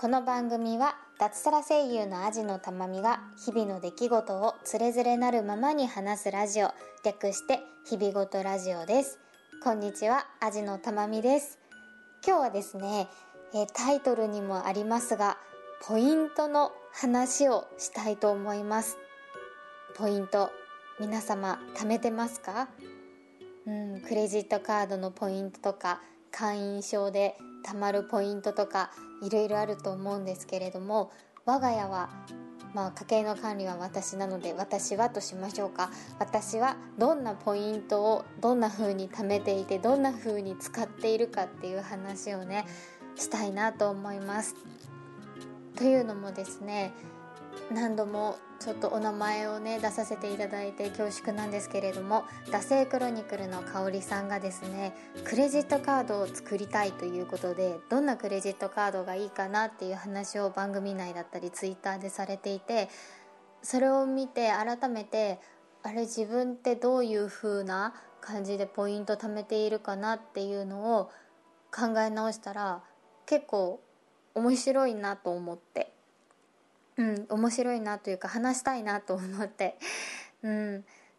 この番組は脱サラ声優のアジのたまみが日々の出来事をつれづれなるままに話すラジオ、略して日々ごとラジオです。こんにちは、アジのたまみです。今日はですね、タイトルにもありますが、ポイントの話をしたいと思います。ポイント、皆様貯めてますか？クレジットカードのポイントとか、会員証で貯まるポイントとかいろいろあると思うんですけれども、我が家は、家計の管理は私なので、私はとしましょうか。私はどんなポイントをどんな風に貯めていて、どんな風に使っているかっていう話をね、したいなと思います。というのもですね、何度もちょっとお名前をね出させていただいて恐縮なんですけれども、惰性クロニクルの香里さんがですね、クレジットカードを作りたいということで、どんなクレジットカードがいいかなっていう話を番組内だったりツイッターでされていて、それを見て改めて、あれ自分ってどういう風な感じでポイント貯めているかなっていうのを考え直したら、結構面白いなと思って。面白いなというか、話したいなと思って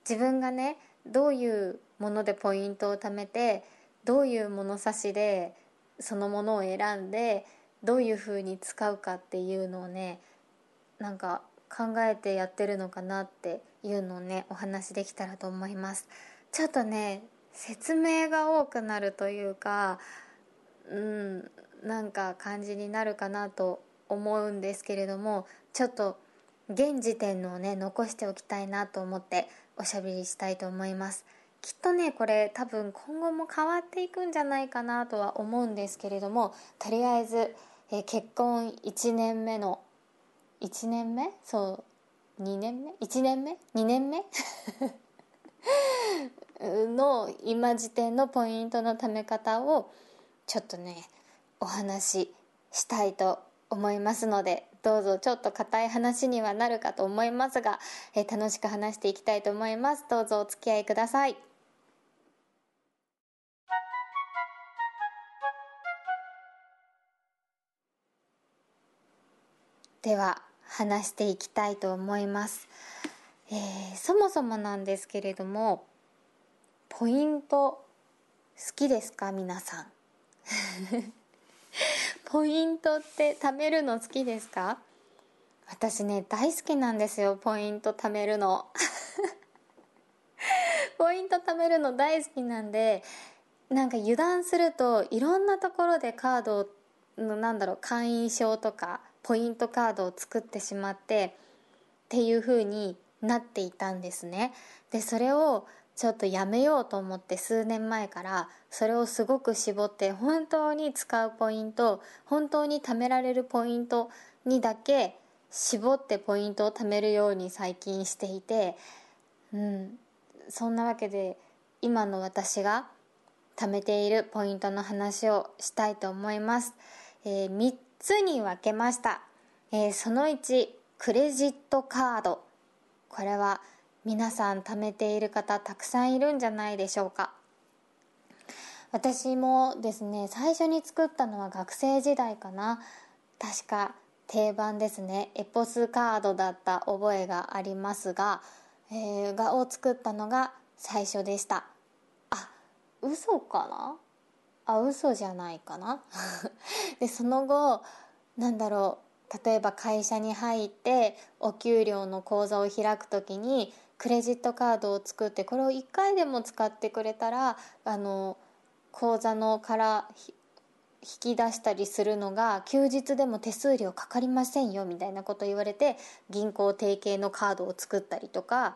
自分がね、どういうものでポイントを貯めて、どういう物差しでそのものを選んで、どういう風に使うかっていうのをね、なんか考えてやってるのかなっていうのをね、お話できたらと思います。ちょっとね、説明が多くなるというか、なんか感じになるかなと思うんですけれども、ちょっと現時点のをね残しておきたいなと思っておしゃべりしたいと思います。きっとね、これ多分今後も変わっていくんじゃないかなとは思うんですけれども、とりあえず、結婚1年目の1年目そう2年目1年目2年目の今時点のポイントの貯め方をちょっとねお話ししたいと思いますので、どうぞ。ちょっと固い話にはなるかと思いますが、楽しく話していきたいと思います。どうぞお付き合いください。では話していきたいと思います。そもそもなんですけれども、ポイント好きですか皆さん？ポイントって貯めるの好きですか？私ね、大好きなんですよ、ポイント貯めるの。ポイント貯めるの大好きなんで、なんか油断するといろんなところでカードの会員証とかポイントカードを作ってしまってっていう風になっていたんですね。で、それをちょっとやめようと思って数年前からそれをすごく絞って、本当に使うポイント、本当に貯められるポイントにだけ絞ってポイントを貯めるように最近していて、そんなわけで今の私が貯めているポイントの話をしたいと思います。3つに分けました。その1、クレジットカード。これは皆さん貯めている方たくさんいるんじゃないでしょうか。私もですね、最初に作ったのは学生時代かな。確か定番ですね、エポスカードだった覚えがありますが、を作ったのが最初でした。嘘じゃないかな。で、その後例えば会社に入ってお給料の口座を開くときにクレジットカードを作って、これを1回でも使ってくれたら口座のから引き出したりするのが休日でも手数料かかりませんよみたいなこと言われて、銀行提携のカードを作ったりとか、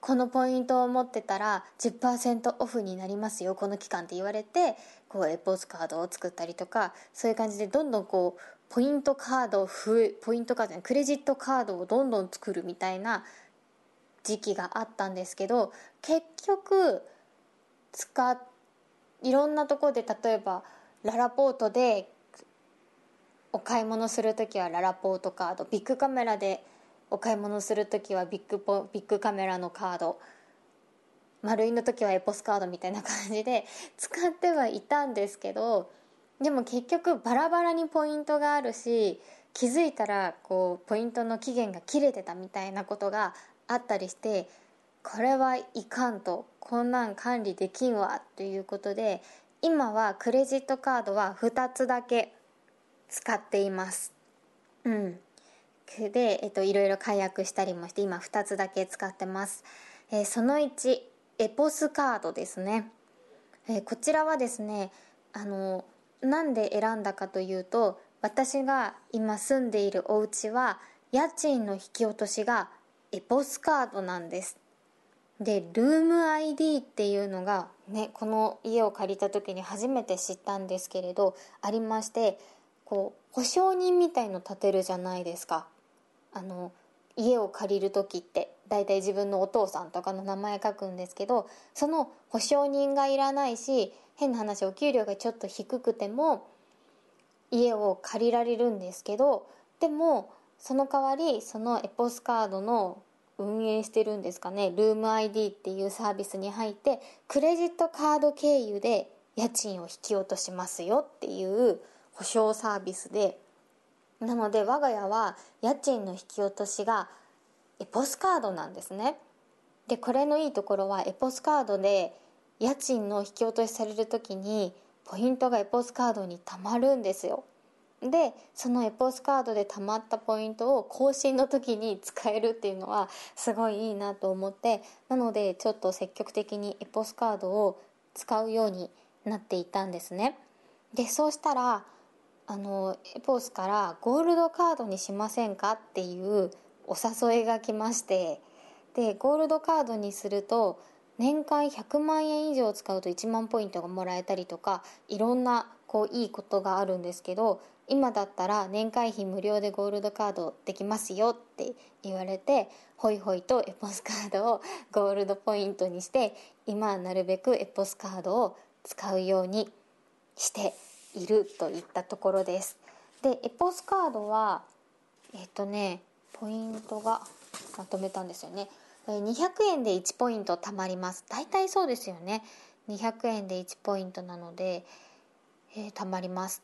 このポイントを持ってたら 10% オフになりますよこの期間って言われて、こうエポスカードを作ったりとか、そういう感じでどんどんこうポイントカードをクレジットカードをどんどん作るみたいな時期があったんですけど、結局いろんなところで、例えばララポートでお買い物するときはララポートカード、ビッグカメラでお買い物するときはビッグカメラのカード、丸いのときはエポスカードみたいな感じで使ってはいたんですけど、でも結局バラバラにポイントがあるし、気づいたらこうポイントの期限が切れてたみたいなことがあったりして、これはいかんと、こんなん管理できんわということで、今はクレジットカードは2つだけ使っています。で、いろいろ解約したりもして、今2つだけ使ってます。その1、エポスカードですね。こちらはですね、なんで選んだかというと、私が今住んでいるお家は家賃の引き落としがエポスカードなんです。で、ルーム ID っていうのがね、この家を借りた時に初めて知ったんですけれど、ありまして、こう保証人みたいの立てるじゃないですか。家を借りる時ってだいたい自分のお父さんとかの名前書くんですけど、その保証人がいらないし、変な話お給料がちょっと低くても家を借りられるんですけど、でもその代わりそのエポスカードの運営してるんですかね、ルーム ID っていうサービスに入ってクレジットカード経由で家賃を引き落としますよっていう保証サービスで、なので我が家は家賃の引き落としがエポスカードなんですね。で、これのいいところはエポスカードで家賃の引き落としされる時にポイントがエポスカードにたまるんですよ。で、そのエポスカードでたまったポイントを更新の時に使えるっていうのはすごいいいなと思って、なのでちょっと積極的にエポスカードを使うようになっていたんですね。で、そうしたらエポスからゴールドカードにしませんかっていうお誘いが来まして、でゴールドカードにすると年間100万円以上使うと1万ポイントがもらえたりとか、いろんなこういいことがあるんですけど、今だったら年会費無料でゴールドカードできますよって言われて、ホイホイとエポスカードをゴールドポイントにして、今はなるべくエポスカードを使うようにしているといったところです。で、エポスカードはポイントがまとめたんですよね。200円で1ポイント貯まります。大体そうですよね。200円で1ポイントなので、貯まります。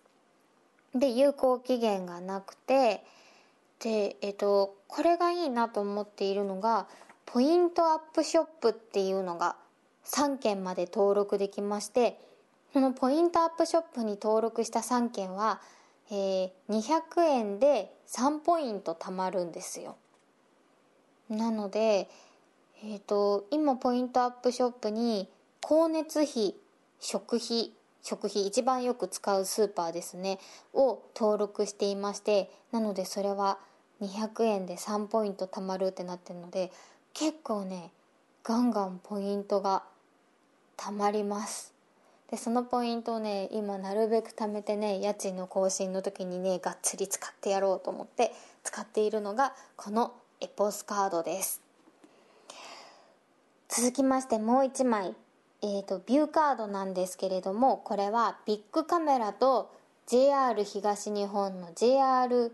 で、有効期限がなくて、で、これがいいなと思っているのが、ポイントアップショップっていうのが3件まで登録できまして、そのポイントアップショップに登録した3件は、200円で3ポイント貯まるんですよ。なので、今ポイントアップショップに光熱費、食費一番よく使うスーパーですねを登録していまして、なのでそれは200円で3ポイント貯まるってなってるので、結構ねガンガンポイントが貯まります。で、そのポイントをね、今なるべく貯めてね、家賃の更新の時にねがっつり使ってやろうと思って使っているのがこのエポスカードです。続きましてもう1枚、ビューカードなんですけれども、これはビッグカメラと JR 東日本の JRE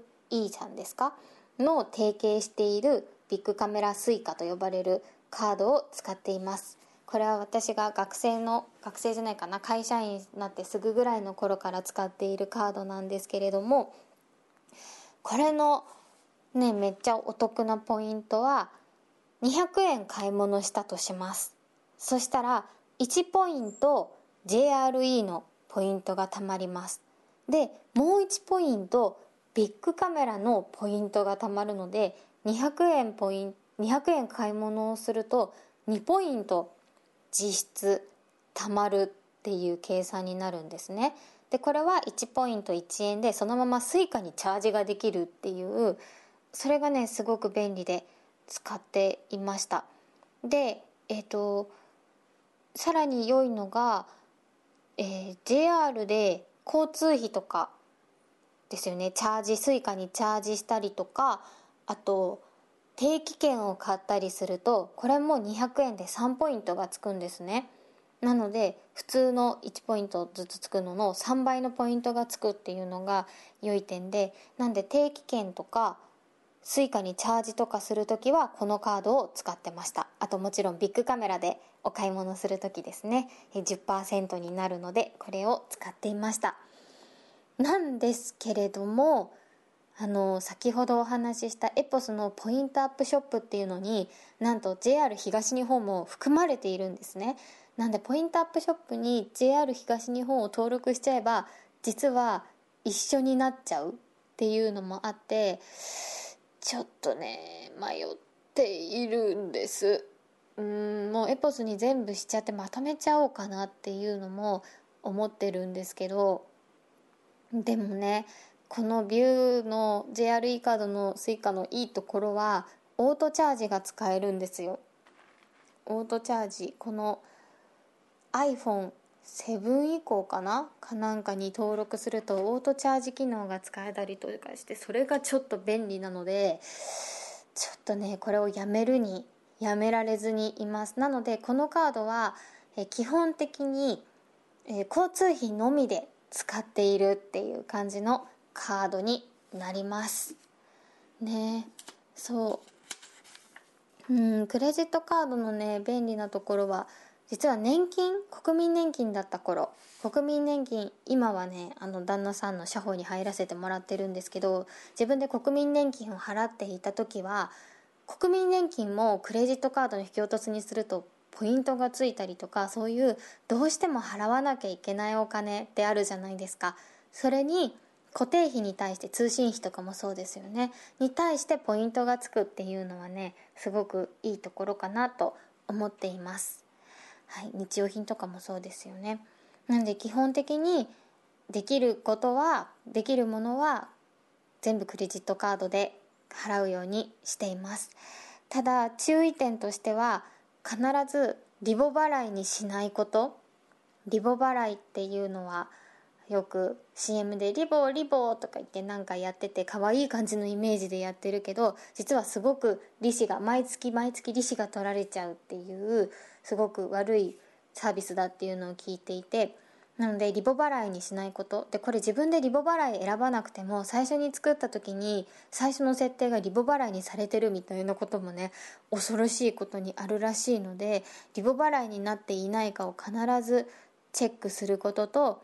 さんですかの提携しているビッグカメラスイカと呼ばれるカードを使っています。これは私が会社員になってすぐぐらいの頃から使っているカードなんですけれども、これのね、めっちゃお得なポイントは200円買い物したとします。そしたら1ポイント JRE のポイントがたまります。で、もう1ポイントビッグカメラのポイントがたまるので、200円買い物をすると2ポイント実質たまるっていう計算になるんですね。で、これは1ポイント1円でそのままスイカにチャージができるっていう、それがねすごく便利で使っていました。で、さらに良いのが、JR で交通費とかですよね、スイカにチャージしたりとか、あと定期券を買ったりすると、これも200円で3ポイントがつくんですね。なので普通の1ポイントずつつくのの3倍のポイントがつくっていうのが良い点で、なんで定期券とかスイカにチャージとかするときはこのカードを使ってました。あともちろんビッグカメラでお買い物するときですね、 10% になるのでこれを使っていました。なんですけれども、先ほどお話ししたエポスのポイントアップショップっていうのになんと JR 東日本も含まれているんですね。なんでポイントアップショップに JR 東日本を登録しちゃえば実は一緒になっちゃうっていうのもあって、ちょっとね迷っているんです。もうエポスに全部しちゃってまとめちゃおうかなっていうのも思ってるんですけど、でもねこのビューの JRE カードの Suica のいいところはオートチャージが使えるんですよ。オートチャージ、この iPhone7 以降かなんかに登録するとオートチャージ機能が使えたりとかして、それがちょっと便利なのでちょっとねこれをやめられずにいます。なのでこのカードは基本的に交通費のみで使っているっていう感じのカードになりますね。そう、クレジットカードのね便利なところは実は年金、国民年金だった頃、国民年金今はね旦那さんの社保に入らせてもらってるんですけど、自分で国民年金を払っていた時は国民年金もクレジットカードの引き落としにするとポイントがついたりとか、そういうどうしても払わなきゃいけないお金ってあるじゃないですか。それに固定費に対して、通信費とかもそうですよね、に対してポイントがつくっていうのはねすごくいいところかなと思っています。はい、日用品とかもそうですよね。なんで基本的にできるものは全部クレジットカードで払うようにしています。ただ注意点としては必ずリボ払いにしないこと。リボ払いっていうのはよく CM でリボリボとか言ってなんかやってて可愛い感じのイメージでやってるけど、実はすごく利子が毎月利子が取られちゃうっていうすごく悪いサービスだっていうのを聞いていて、なのでリボ払いにしないことで、これ自分でリボ払い選ばなくても最初に作った時に最初の設定がリボ払いにされてるみたいなこともね恐ろしいことにあるらしいので、リボ払いになっていないかを必ずチェックすることと、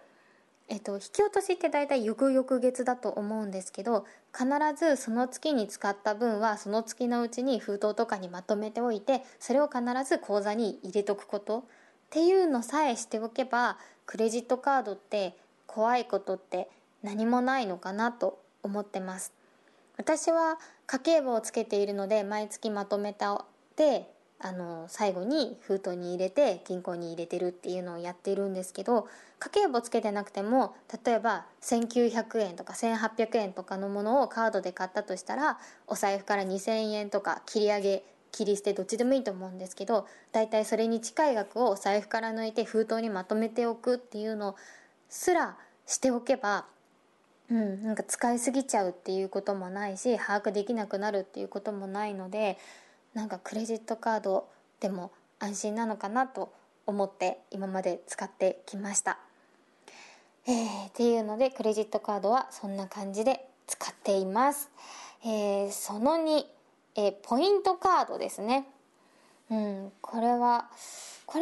引き落としって大体翌々月だと思うんですけど、必ずその月に使った分はその月のうちに封筒とかにまとめておいて、それを必ず口座に入れとくことっていうのさえしておけば、クレジットカードって怖いことって何もないのかなと思ってます。私は家計簿をつけているので毎月まとめたって最後に封筒に入れて銀行に入れてるっていうのをやっているんですけど、家計簿つけてなくても例えば1900円とか1800円とかのものをカードで買ったとしたら、お財布から2000円とか切り捨てどっちでもいいと思うんですけど、だいたいそれに近い額をお財布から抜いて封筒にまとめておくっていうのすらしておけば、なんか使いすぎちゃうっていうこともないし把握できなくなるっていうこともないので、なんかクレジットカードでも安心なのかなと思って今まで使ってきました。っていうのでクレジットカードはそんな感じで使っています。その2、ポイントカードですね。これ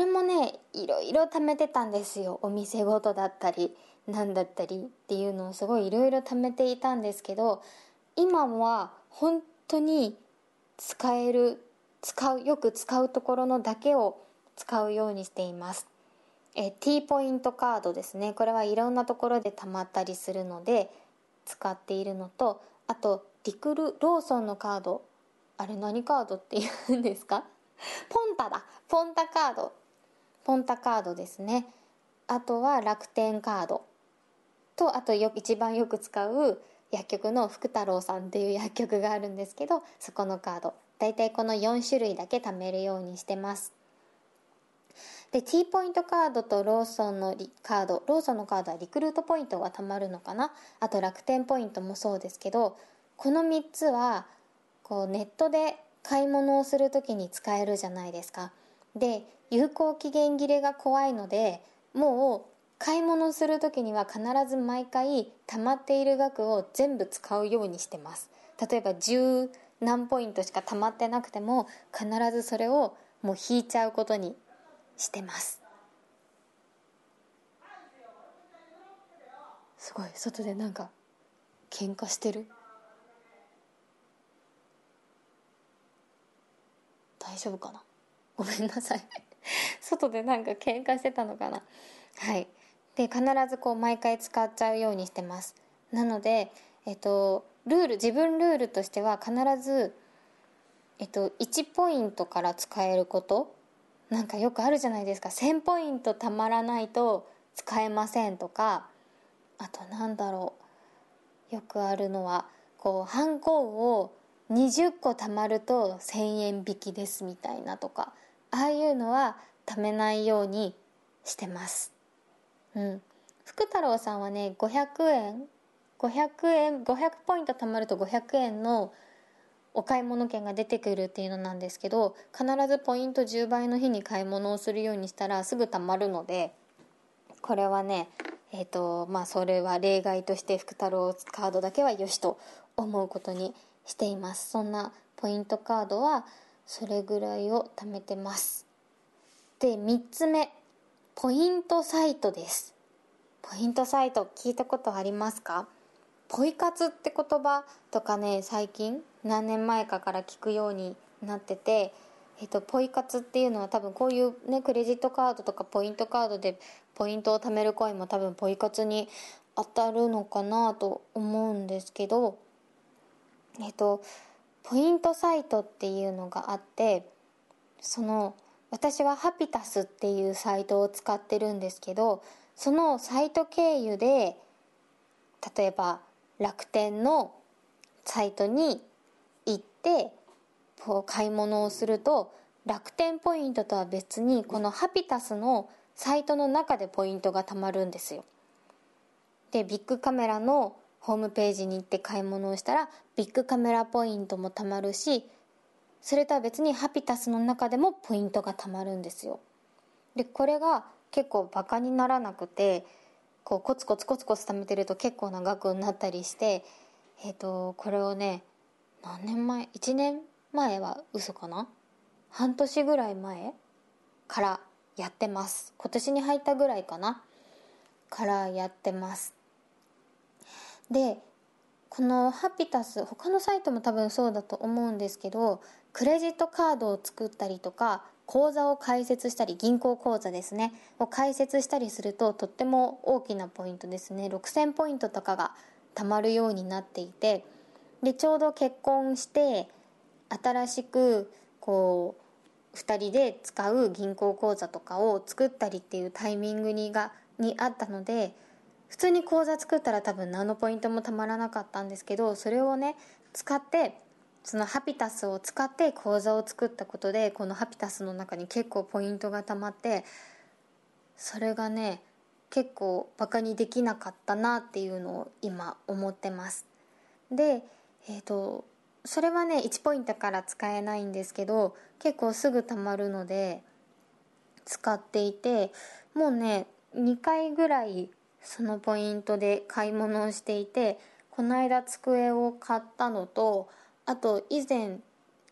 もねいろいろ貯めてたんですよ。お店ごとだったりなんだったりっていうのをすごいいろいろ貯めていたんですけど、今は本当によく使うところのだけを使うようにしています。T ポイントカードですね。これはいろんなところでたまったりするので使っているのと、あとローソンのカード、あれ何カードっていうんですか？ポンタカード。ポンタカードですね。あとは楽天カードと、あと一番よく使う薬局の福太郎さんっていう薬局があるんですけど、そこのカード、だいたいこの4種類だけ貯めるようにしてます。で T ポイントカードとローソンのカードはリクルートポイントが貯まるのかな、あと楽天ポイントもそうですけど、この3つはこうネットで買い物をするときに使えるじゃないですか。で有効期限切れが怖いので、もう買い物するときには必ず毎回溜まっている額を全部使うようにしてます。例えば10何ポイントしか溜まってなくても必ずそれをもう引いちゃうことにしてます。すごい外でなんか喧嘩してる、大丈夫かな、ごめんなさい外でなんか喧嘩してたのかな。はいで必ずこう毎回使っちゃうようにしてます。なので、ルール、自分ルールとしては必ず、1ポイントから使えること、なんかよくあるじゃないですか、1000ポイントたまらないと使えませんとか、あとなんだろう、よくあるのはこうハンコを20個たまると1000円引きですみたいなとか、ああいうのはためないようにしてます。うん、福太郎さんはね500円、500ポイント貯まると500円のお買い物券が出てくるっていうのなんですけど、必ずポイント10倍の日に買い物をするようにしたらすぐ貯まるので、これはねまあそれは例外として福太郎カードだけはよしと思うことにしています。そんなポイントカードはそれぐらいを貯めてます。で3つ目、ポイントサイトです。ポイントサイト聞いたことありますか？ポイ活って言葉とかね、最近何年前かから聞くようになってて、ポイ活っていうのは多分こういうねクレジットカードとかポイントカードでポイントを貯める行為も多分ポイ活に当たるのかなと思うんですけど、ポイントサイトっていうのがあって、その私はハピタスっていうサイトを使ってるんですけど、そのサイト経由で例えば楽天のサイトに行って買い物をすると、楽天ポイントとは別にこのハピタスのサイトの中でポイントがたまるんですよ。でビッグカメラのホームページに行って買い物をしたらビッグカメラポイントもたまるし、それとは別にハピタスの中でもポイントがたまるんですよ。でこれが結構バカにならなくて、こうコツコツコツコツ貯めてると結構な額になったりして、これをね何年前、1年前は嘘かな、半年ぐらい前からやってます。今年に入ったぐらいかなからやってます。でこのハピタス、他のサイトも多分そうだと思うんですけど、クレジットカードを作ったりとか口座を開設したり、銀行口座ですねを開設したりするととっても大きなポイントですね、6000ポイントとかがたまるようになっていて、でちょうど結婚して新しくこう2人で使う銀行口座とかを作ったりっていうタイミングにあったので、普通に口座作ったら多分何のポイントもたまらなかったんですけど、それをね使って、そのハピタスを使って口座を作ったことで、このハピタスの中に結構ポイントがたまって、それがね結構バカにできなかったなっていうのを今思ってます。でそれはね1ポイントから使えないんですけど、結構すぐたまるので使っていて、もうね2回ぐらいそのポイントで買い物をしていて、この間机を買ったのと、あと以前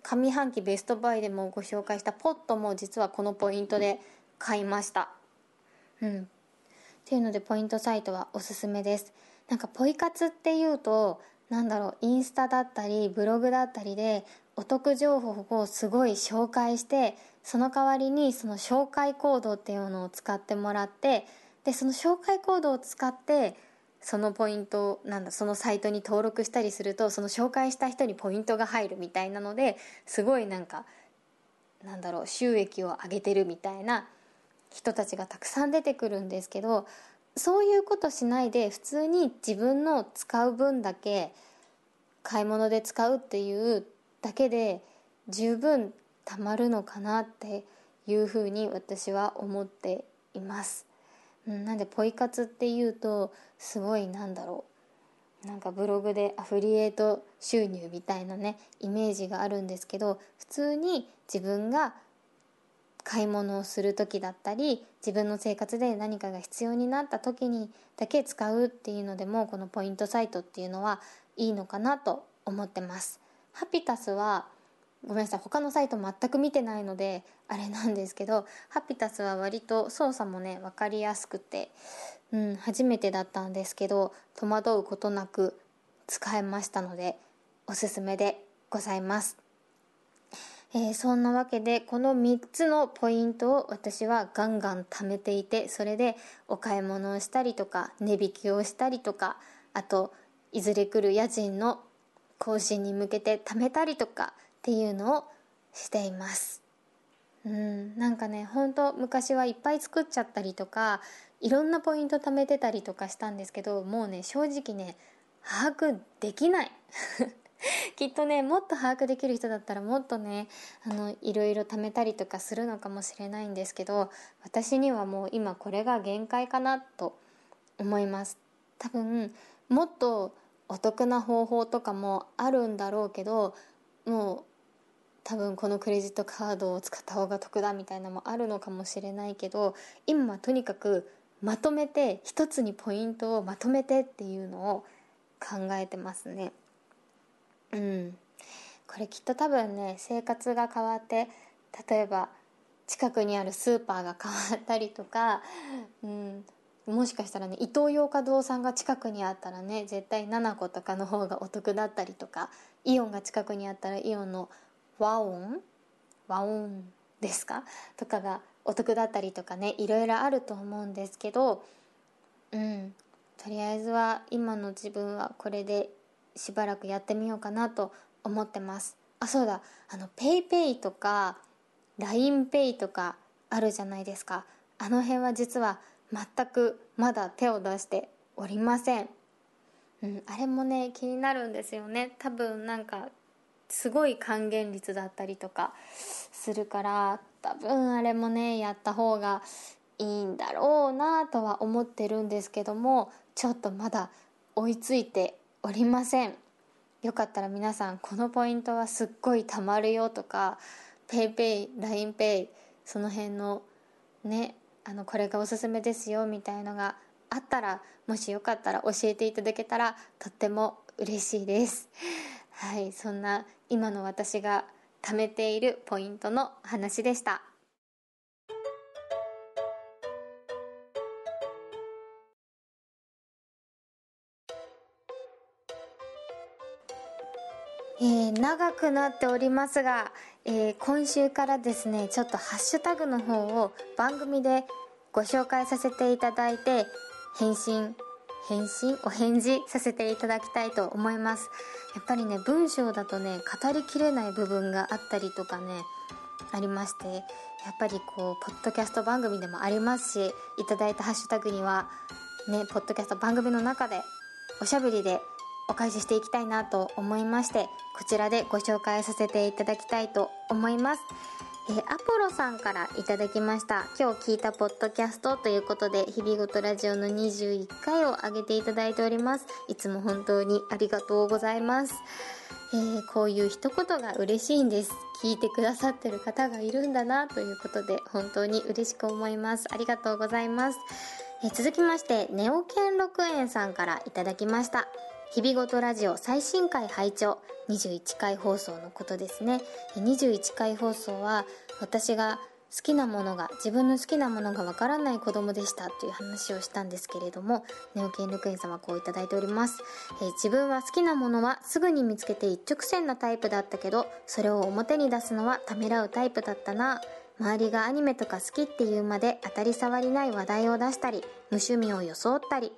上半期ベストバイでもご紹介したポットも実はこのポイントで買いました。うんっていうのでポイントサイトはおすすめです。なんかポイ活っていうとなんだろう、インスタだったりブログだったりでお得情報をすごい紹介して、その代わりにその紹介コードっていうのを使ってもらって、でその紹介コードを使ってそのポイントそのサイトに登録したりすると、その紹介した人にポイントが入るみたいなので、すごい収益を上げてるみたいな人たちがたくさん出てくるんですけど、そういうことしないで普通に自分の使う分だけ買い物で使うっていうだけで十分たまるのかなっていうふうに私は思っています。なんでポイ活っていうとすごいブログでアフリエイト収入みたいなねイメージがあるんですけど、普通に自分が買い物をする時だったり自分の生活で何かが必要になった時にだけ使うっていうのでも、このポイントサイトっていうのはいいのかなと思ってます。ハピタスはごめんなさい、他のサイト全く見てないのであれなんですけど、ハピタスは割と操作もね分かりやすくて、初めてだったんですけど戸惑うことなく使えましたのでおすすめでございます。そんなわけでこの3つのポイントを私はガンガン貯めていて、それでお買い物をしたりとか値引きをしたりとか、あといずれ来る家賃の更新に向けて貯めたりとかっていうのをしています。なんかね、ほんと昔はいっぱい作っちゃったりとかいろんなポイント貯めてたりとかしたんですけど、もうね正直ね把握できないきっとねもっと把握できる人だったらもっとねいろいろ貯めたりとかするのかもしれないんですけど、私にはもう今これが限界かなと思います。多分もっとお得な方法とかもあるんだろうけど、もう多分このクレジットカードを使った方が得だみたいなのもあるのかもしれないけど、今はとにかくまとめて一つにポイントをまとめてっていうのを考えてますね。これきっと多分ね生活が変わって、例えば近くにあるスーパーが変わったりとか、もしかしたらねイトーヨーカドーさんが近くにあったらね絶対ナナコとかの方がお得だったりとか、イオンが近くにあったらイオンのワオンですかとかがお得だったりとかね、いろいろあると思うんですけど、とりあえずは今の自分はこれでしばらくやってみようかなと思ってます。あ、そうだ、PayPay とか LINEPay とかあるじゃないですか。あの辺は実は全くまだ手を出しておりません。あれもね気になるんですよね。多分なんかすごい還元率だったりとかするから、多分あれもねやった方がいいんだろうなとは思ってるんですけども、ちょっとまだ追いついておりません。よかったら皆さんこのポイントはすっごいたまるよとか、PayPay、LINEPay その辺のねこれがおすすめですよみたいのがあったら、もしよかったら教えていただけたらとっても嬉しいです。はい、そんな今の私が貯めているポイントの話でした。長くなっておりますが、今週からですねちょっとハッシュタグの方を番組でご紹介させていただいてお返事させていただきたいと思います。やっぱりね文章だとね語りきれない部分があったりとかねありまして、やっぱりこうポッドキャスト番組でもありますし、いただいたハッシュタグにはねポッドキャスト番組の中でおしゃべりでお返ししていきたいなと思いまして、こちらでご紹介させていただきたいと思います。アポロさんからいただきました。今日聞いたポッドキャストということで日々ごとラジオの21回を上げていただいております。いつも本当にありがとうございます。こういう一言が嬉しいんです。聞いてくださってる方がいるんだなということで本当に嬉しく思います。ありがとうございます。続きましてネオケン6円さんからいただきました。日々ごとラジオ最新回拝聴、21回放送のことですね。21回放送は私が好きなものが、自分の好きなものがわからない子供でしたという話をしたんですけれども、ネオケンルクエン様はこういただいております。自分は好きなものはすぐに見つけて一直線のタイプだったけど、それを表に出すのはためらうタイプだったな。周りがアニメとか好きっていうまで当たり障りない話題を出したり、無趣味を装ったり、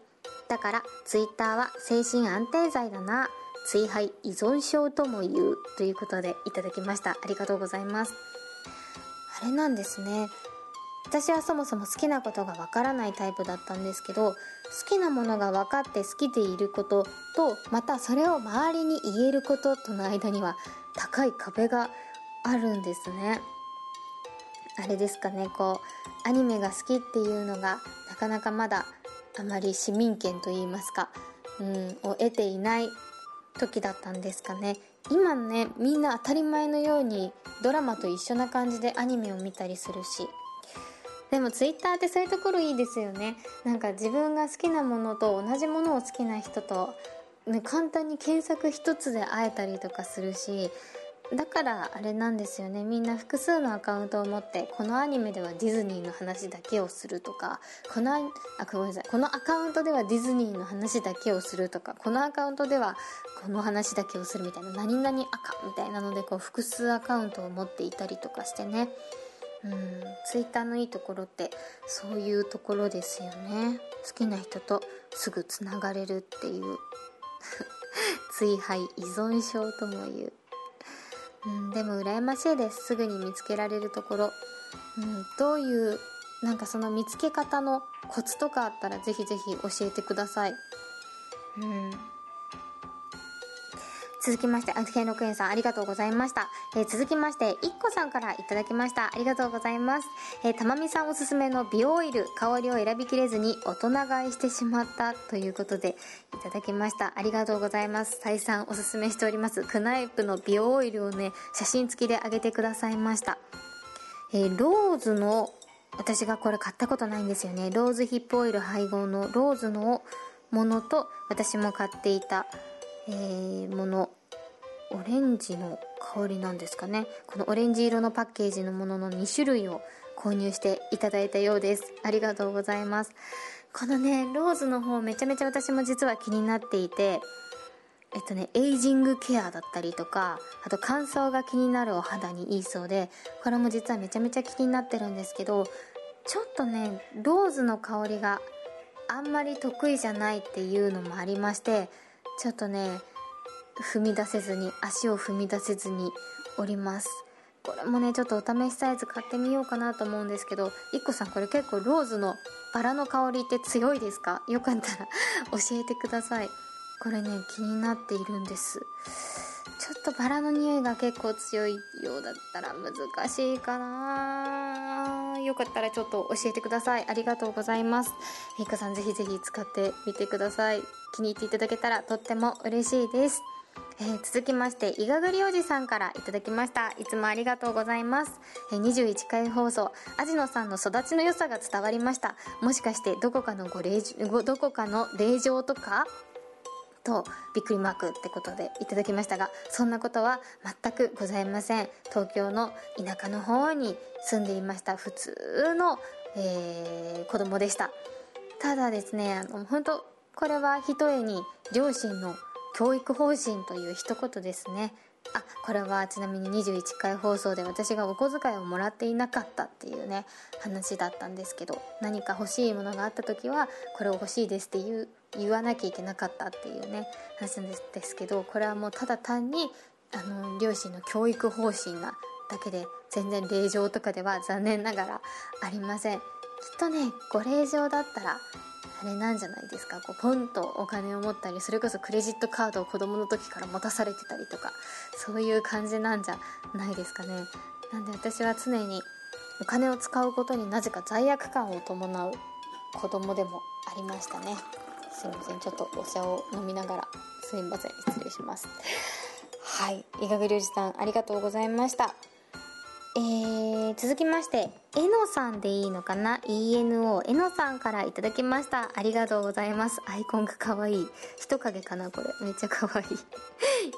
だからツイッターは精神安定剤だな、追廃依存症とも言うということでいただきました。ありがとうございます。あれなんですね、私はそもそも好きなことがわからないタイプだったんですけど、好きなものが分かって好きでいることと、またそれを周りに言えることとの間には高い壁があるんですね。あれですかね、こうアニメが好きっていうのがなかなかまだあまり市民権といいますか、を得ていない時だったんですかね。今ねみんな当たり前のようにドラマと一緒な感じでアニメを見たりするし、でもツイッターってそういうところいいですよね。なんか自分が好きなものと同じものを好きな人と、簡単に検索一つで会えたりとかするし、だからあれなんですよね、みんな複数のアカウントを持ってこのアニメではディズニーの話だけをするとか、このアカウントではディズニーの話だけをするとか、このアカウントではこの話だけをするみたいな、何々赤みたいなのでこう複数アカウントを持っていたりとかしてね、ツイッターのいいところってそういうところですよね。好きな人とすぐつながれるっていう追廃依存症とも言う、でも羨ましいです。すぐに見つけられるところ、どういうなんかその見つけ方のコツとかあったらぜひぜひ教えてください。続きまして、兼六園さんありがとうございました。続きまして、いっこさんからいただきました。ありがとうございます。たまみさんおすすめの美容オイル、香りを選びきれずに大人買いしてしまったということでいただきました。ありがとうございます。再三おすすめしております、クナイプの美容オイルをね、写真付きであげてくださいました。ローズの、私がこれ買ったことないんですよね。ローズヒップオイル配合のローズのものと、私も買っていたもの、オレンジの香りなんですかね、このオレンジ色のパッケージのものの2種類を購入していただいたようです。ありがとうございます。このねローズの方めちゃめちゃ私も実は気になっていて、エイジングケアだったりとか、あと乾燥が気になるお肌にいいそうで、これも実はめちゃめちゃ気になってるんですけど、ちょっとねローズの香りがあんまり得意じゃないっていうのもありまして、ちょっとね足を踏み出せずにおります。これもねちょっとお試しサイズ買ってみようかなと思うんですけど、いっこさんこれ結構ローズのバラの香りって強いですか？よかったら教えてください。これね気になっているんです。ちょっとバラの匂いが結構強いようだったら難しいかな。よかったらちょっと教えてください。ありがとうございます。いっこさんぜひぜひ使ってみてください。気に入っていただけたらとっても嬉しいです。続きまして、いがぐりおじさんからいただきました。いつもありがとうございます。21回放送、味野さんの育ちの良さが伝わりました。もしかしてどこかの霊場とかとびっくりマークってことでいただきましたが、そんなことは全くございません。東京の田舎の方に住んでいました。普通の、子供でした。ただですね、本当これはひとえに両親の教育方針という一言ですね。これはちなみに21回放送で私がお小遣いをもらっていなかったっていうね話だったんですけど、何か欲しいものがあった時はこれを欲しいですって言わなきゃいけなかったっていうね話なんですけど、これはもうただ単に両親の教育方針なだけで、全然令状とかでは残念ながらありません。きっとねご令嬢だったらあれなんじゃないですか、こうポンとお金を持ったり、それこそクレジットカードを子供の時から持たされてたりとか、そういう感じなんじゃないですかね。なんで私は常にお金を使うことになぜか罪悪感を伴う子供でもありましたね。すいません、ちょっとお茶を飲みながらすいません、失礼します。はい、いがぐりおじさんありがとうございました。続きまして、えのさんでいいのかな？ ENO、えのさんからいただきました。ありがとうございます。アイコンがかわいい。人影かなこれ。めっちゃかわいい。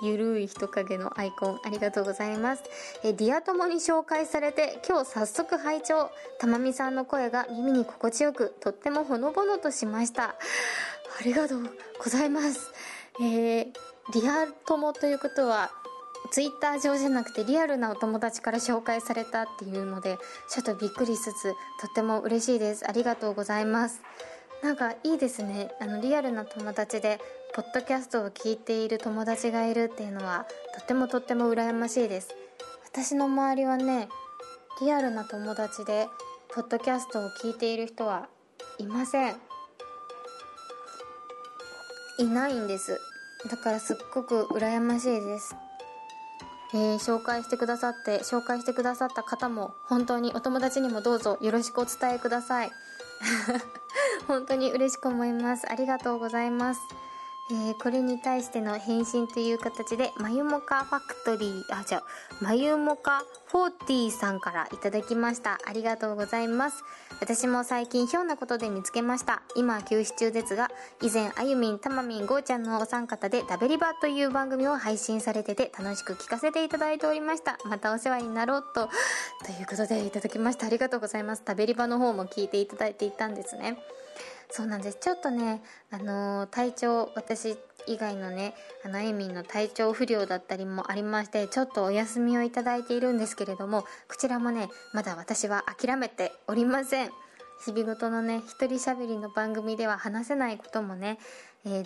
ゆるい人影のアイコン。ありがとうございます。ディア友に紹介されて、今日早速拝聴。たまみさんの声が耳に心地よく、とってもほのぼのとしました。ありがとうございます。ディア友ということは、ツイッター上じゃなくてリアルなお友達から紹介されたっていうので、ちょっとびっくりしつつとっても嬉しいです。ありがとうございます。なんかいいですね、リアルな友達でポッドキャストを聞いている友達がいるっていうのはとっても羨ましいです。私の周りはね、リアルな友達でポッドキャストを聞いている人はいません。いないんです。だからすっごく羨ましいです。紹介してくださった方も本当にお友達にもどうぞよろしくお伝えください。本当に嬉しく思います。ありがとうございます。これに対しての返信という形で、まゆもかファクトリー、まゆもか40さんからいただきました。ありがとうございます。私も最近ひょうなことで見つけました。今休止中ですが、以前あゆみん、たまみん、ごーちゃんのお三方でダベリバという番組を配信されてて楽しく聞かせていただいておりました。またお世話になろうということでいただきました。ありがとうございます。ダベリバの方も聞いていただいていたんですね。そうなんです。ちょっとね、体調、私以外のね、あゆみんの体調不良だったりもありまして、ちょっとお休みをいただいているんですけれども、こちらもね、まだ私は諦めておりません。日々ごとのね、一人しゃべりの番組では話せないこともね、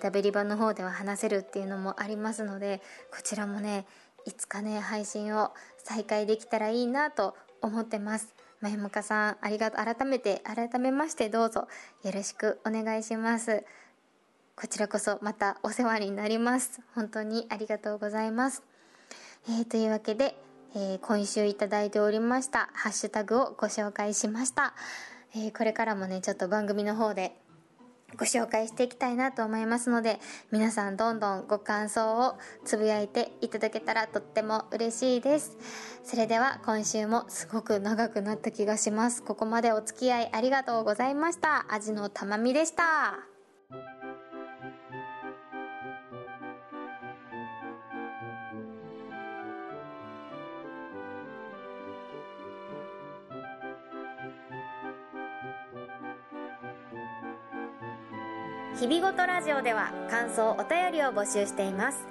ダベリバの方では話せるっていうのもありますので、こちらもね、いつかね、配信を再開できたらいいなと思ってます。まゆもかさん、ありがとう。改めましてどうぞよろしくお願いします。こちらこそまたお世話になります。本当にありがとうございます。というわけで、今週いただいておりましたハッシュタグをご紹介しました。これからもね、ちょっと番組の方でご紹介していきたいなと思いますので、皆さんどんどんご感想をつぶやいていただけたらとっても嬉しいです。それでは今週もすごく長くなった気がします。ここまでお付き合いありがとうございました。味のたまみでした。日々ごとラジオでは感想、お便りを募集しています。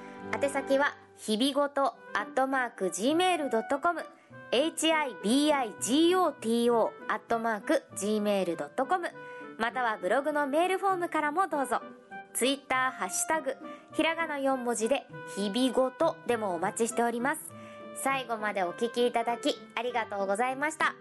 宛先は日々ごと@gmail.com、hibigoto@gmail.com、またはブログのメールフォームからもどうぞ。ツイッターハッシュタグひらがな4文字で日々ごとでもお待ちしております。最後までお聞きいただきありがとうございました。